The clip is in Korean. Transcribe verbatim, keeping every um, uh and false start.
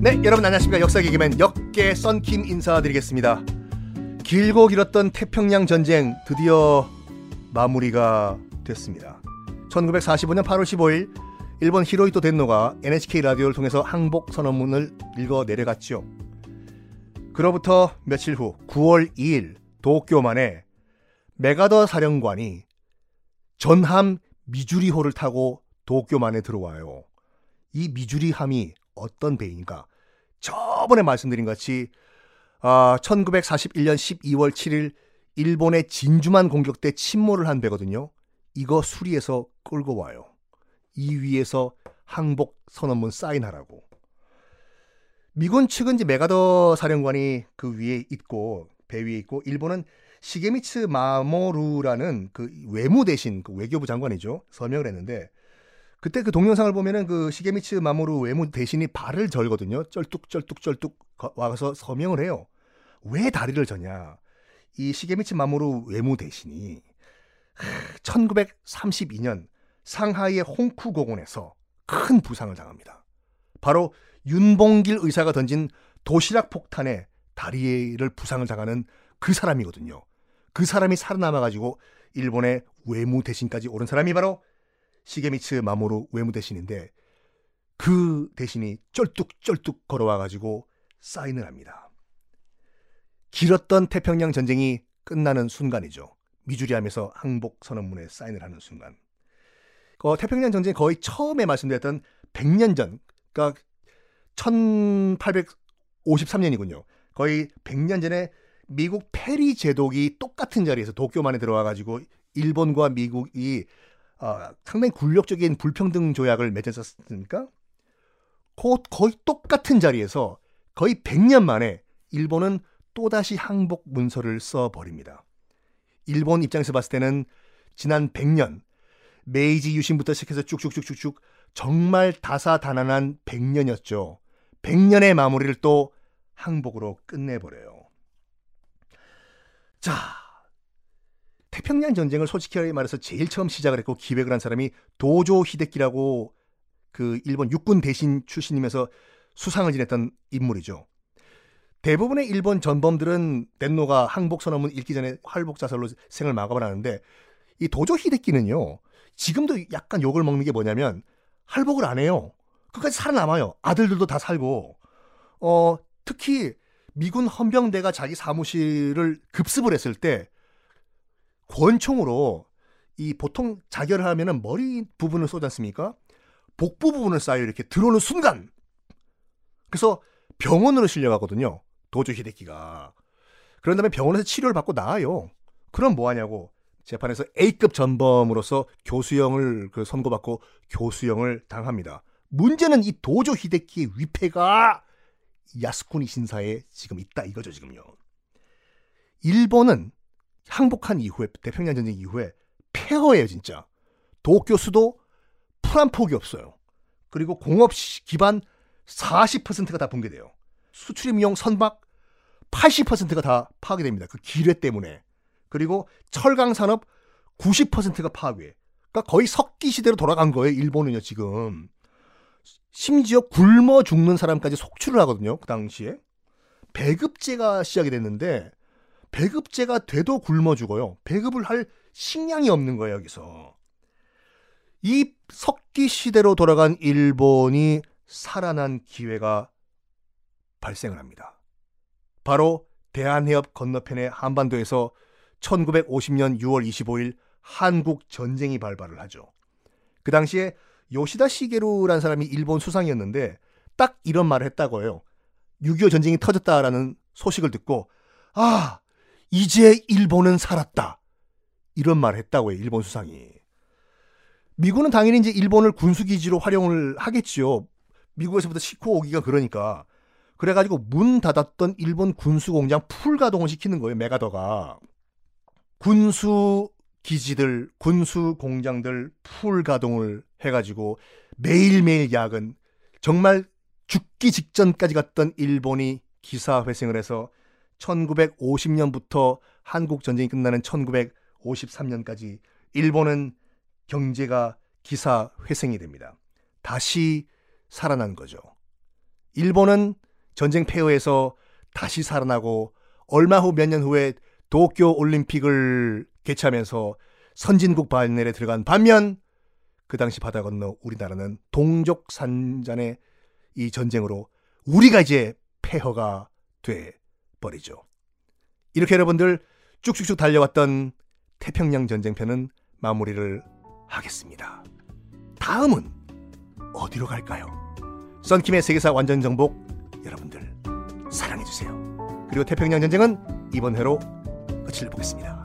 네, 여러분 안녕하십니까. 역사기기맨 역계 썬킴 인사드리겠습니다. 길고 길었던 태평양전쟁 드디어 마무리가 됐습니다. 천구백사십오년 팔월 십오일 일본 히로히토 덴노가 엔에이치케이 라디오를 통해서 항복 선언문을 읽어 내려갔죠. 그로부터 며칠 후 구월 이일 도쿄만에 맥아더 사령관이 전함 미주리호를 타고 도쿄만에 들어와요. 이 미주리함이 어떤 배인가? 저번에 말씀드린 같이 아, 천구백사십일년 십이월 칠일 일본의 진주만 공격 때 침몰을 한 배거든요. 이거 수리해서 끌고 와요. 이 위에서 항복 선언문 사인하라고. 미군 측은 이제 맥아더 사령관이 그 위에 있고 배 위에 있고, 일본은 시게미츠 마모루라는 그 외무 대신 그 외교부 장관이죠, 서명을 했는데, 그때 그 동영상을 보면은 그 시게미츠 마모루 외무 대신이 발을 절거든요. 쩔뚝쩔뚝쩔뚝 와서 서명을 해요. 왜 다리를 저냐? 이 시게미츠 마모루 외무 대신이 천구백삼십이년 상하이의 홍쿠 공원에서 큰 부상을 당합니다. 바로 윤봉길 의사가 던진 도시락 폭탄에 다리를 부상을 당하는 그 사람이거든요. 그 사람이 살아남아가지고 일본의 외무 대신까지 오른 사람이 바로 시게미츠 마모루 외무 대신인데, 그 대신이 쩔뚝쩔뚝 걸어와가지고 사인을 합니다. 길었던 태평양 전쟁이 끝나는 순간이죠. 미주리함에서 항복 선언문에 사인을 하는 순간. 어, 태평양 전쟁 거의 처음에 말씀드렸던 백년 전, 그러니까 천팔백오십삼년이군요. 거의 백년 전에 미국 페리 제독이 똑같은 자리에서 도쿄만에 들어와가지고 일본과 미국이 어, 상당히 굴욕적인 불평등 조약을 맺었었습니까? 거의 똑같은 자리에서 거의 백년 만에 일본은 또다시 항복 문서를 써버립니다. 일본 입장에서 봤을 때는 지난 백년, 메이지 유신부터 시작해서 쭉쭉쭉쭉쭉 정말 다사다난한 백년이었죠. 백년의 마무리를 또 항복으로 끝내버려요. 자, 태평양 전쟁을 솔직히 말해서 제일 처음 시작을 했고 기획을 한 사람이 도조 히데키라고 그 일본 육군 대신 출신이면서 수상을 지냈던 인물이죠. 대부분의 일본 전범들은 덴노가 항복 선언문 읽기 전에 활복 자살로 생을 마감하는데, 이 도조 히데키는요, 지금도 약간 욕을 먹는 게 뭐냐면 할복을 안 해요. 끝까지 살아남아요. 아들들도 다 살고. 어, 특히 미군 헌병대가 자기 사무실을 급습을 했을 때 권총으로 이 보통 자결을 하면은 머리 부분을 쏘지 않습니까? 복부 부분을 쏴요. 이렇게 들어오는 순간. 그래서 병원으로 실려가거든요, 도조 히데키가. 그런 다음에 병원에서 치료를 받고 나아요. 그럼 뭐하냐고. 재판에서 에이급 전범으로서 교수형을 그 선고받고 교수형을 당합니다. 문제는 이 도조 히데키의 위패가 야스쿠니 신사에 지금 있다 이거죠, 지금요. 일본은 항복한 이후에, 태평양 전쟁 이후에 폐허예요, 진짜. 도쿄 수도 풀 한 폭이 없어요. 그리고 공업 기반 사십 퍼센트가 다 붕괴돼요. 수출입용 선박 팔십 퍼센트가 다 파괴됩니다. 그 기뢰 때문에. 그리고 철강 산업 구십 퍼센트가 파괴. 그러니까 거의 석기 시대로 돌아간 거예요, 일본은요, 지금. 심지어 굶어 죽는 사람까지 속출을 하거든요, 그 당시에. 배급제가 시작이 됐는데 배급제가 돼도 굶어 죽어요. 배급을 할 식량이 없는 거예요, 여기서. 이 석기 시대로 돌아간 일본이 살아난 기회가 발생을 합니다. 바로 대한해협 건너편의 한반도에서 천구백오십년 유월 이십오일 한국 전쟁이 발발을 하죠. 그 당시에 요시다 시게루라는 사람이 일본 수상이었는데 딱 이런 말을 했다고 해요. 육이오 전쟁이 터졌다라는 소식을 듣고, 아, 이제 일본은 살았다, 이런 말을 했다고 해요, 일본 수상이. 미군은 당연히 이제 일본을 군수기지로 활용을 하겠지요. 미국에서부터 싣고 오기가 그러니까. 그래가지고 문 닫았던 일본 군수공장 풀가동을 시키는 거예요, 맥아더가. 군수기지들, 군수공장들 풀가동을 해가지고 매일매일 야근, 정말 죽기 직전까지 갔던 일본이 기사회생을 해서 천구백오십년부터 한국전쟁이 끝나는 천구백오십삼년까지 일본은 경제가 기사 회생이 됩니다. 다시 살아난 거죠. 일본은 전쟁 폐허에서 다시 살아나고 얼마 후 몇 년 후에 도쿄올림픽을 개최하면서 선진국 반열에 들어간 반면 그 당시 바다 건너 우리나라는 동족산잔의 이 전쟁으로 우리가 이제 폐허가 돼버리죠. 이렇게 여러분들 쭉쭉쭉 달려왔던 태평양전쟁편은 마무리를 하겠습니다. 다음은 어디로 갈까요? 썬킴의 세계사 완전정복 여러분들 사랑해주세요. 그리고 태평양전쟁은 이번 회로 끝을 보겠습니다.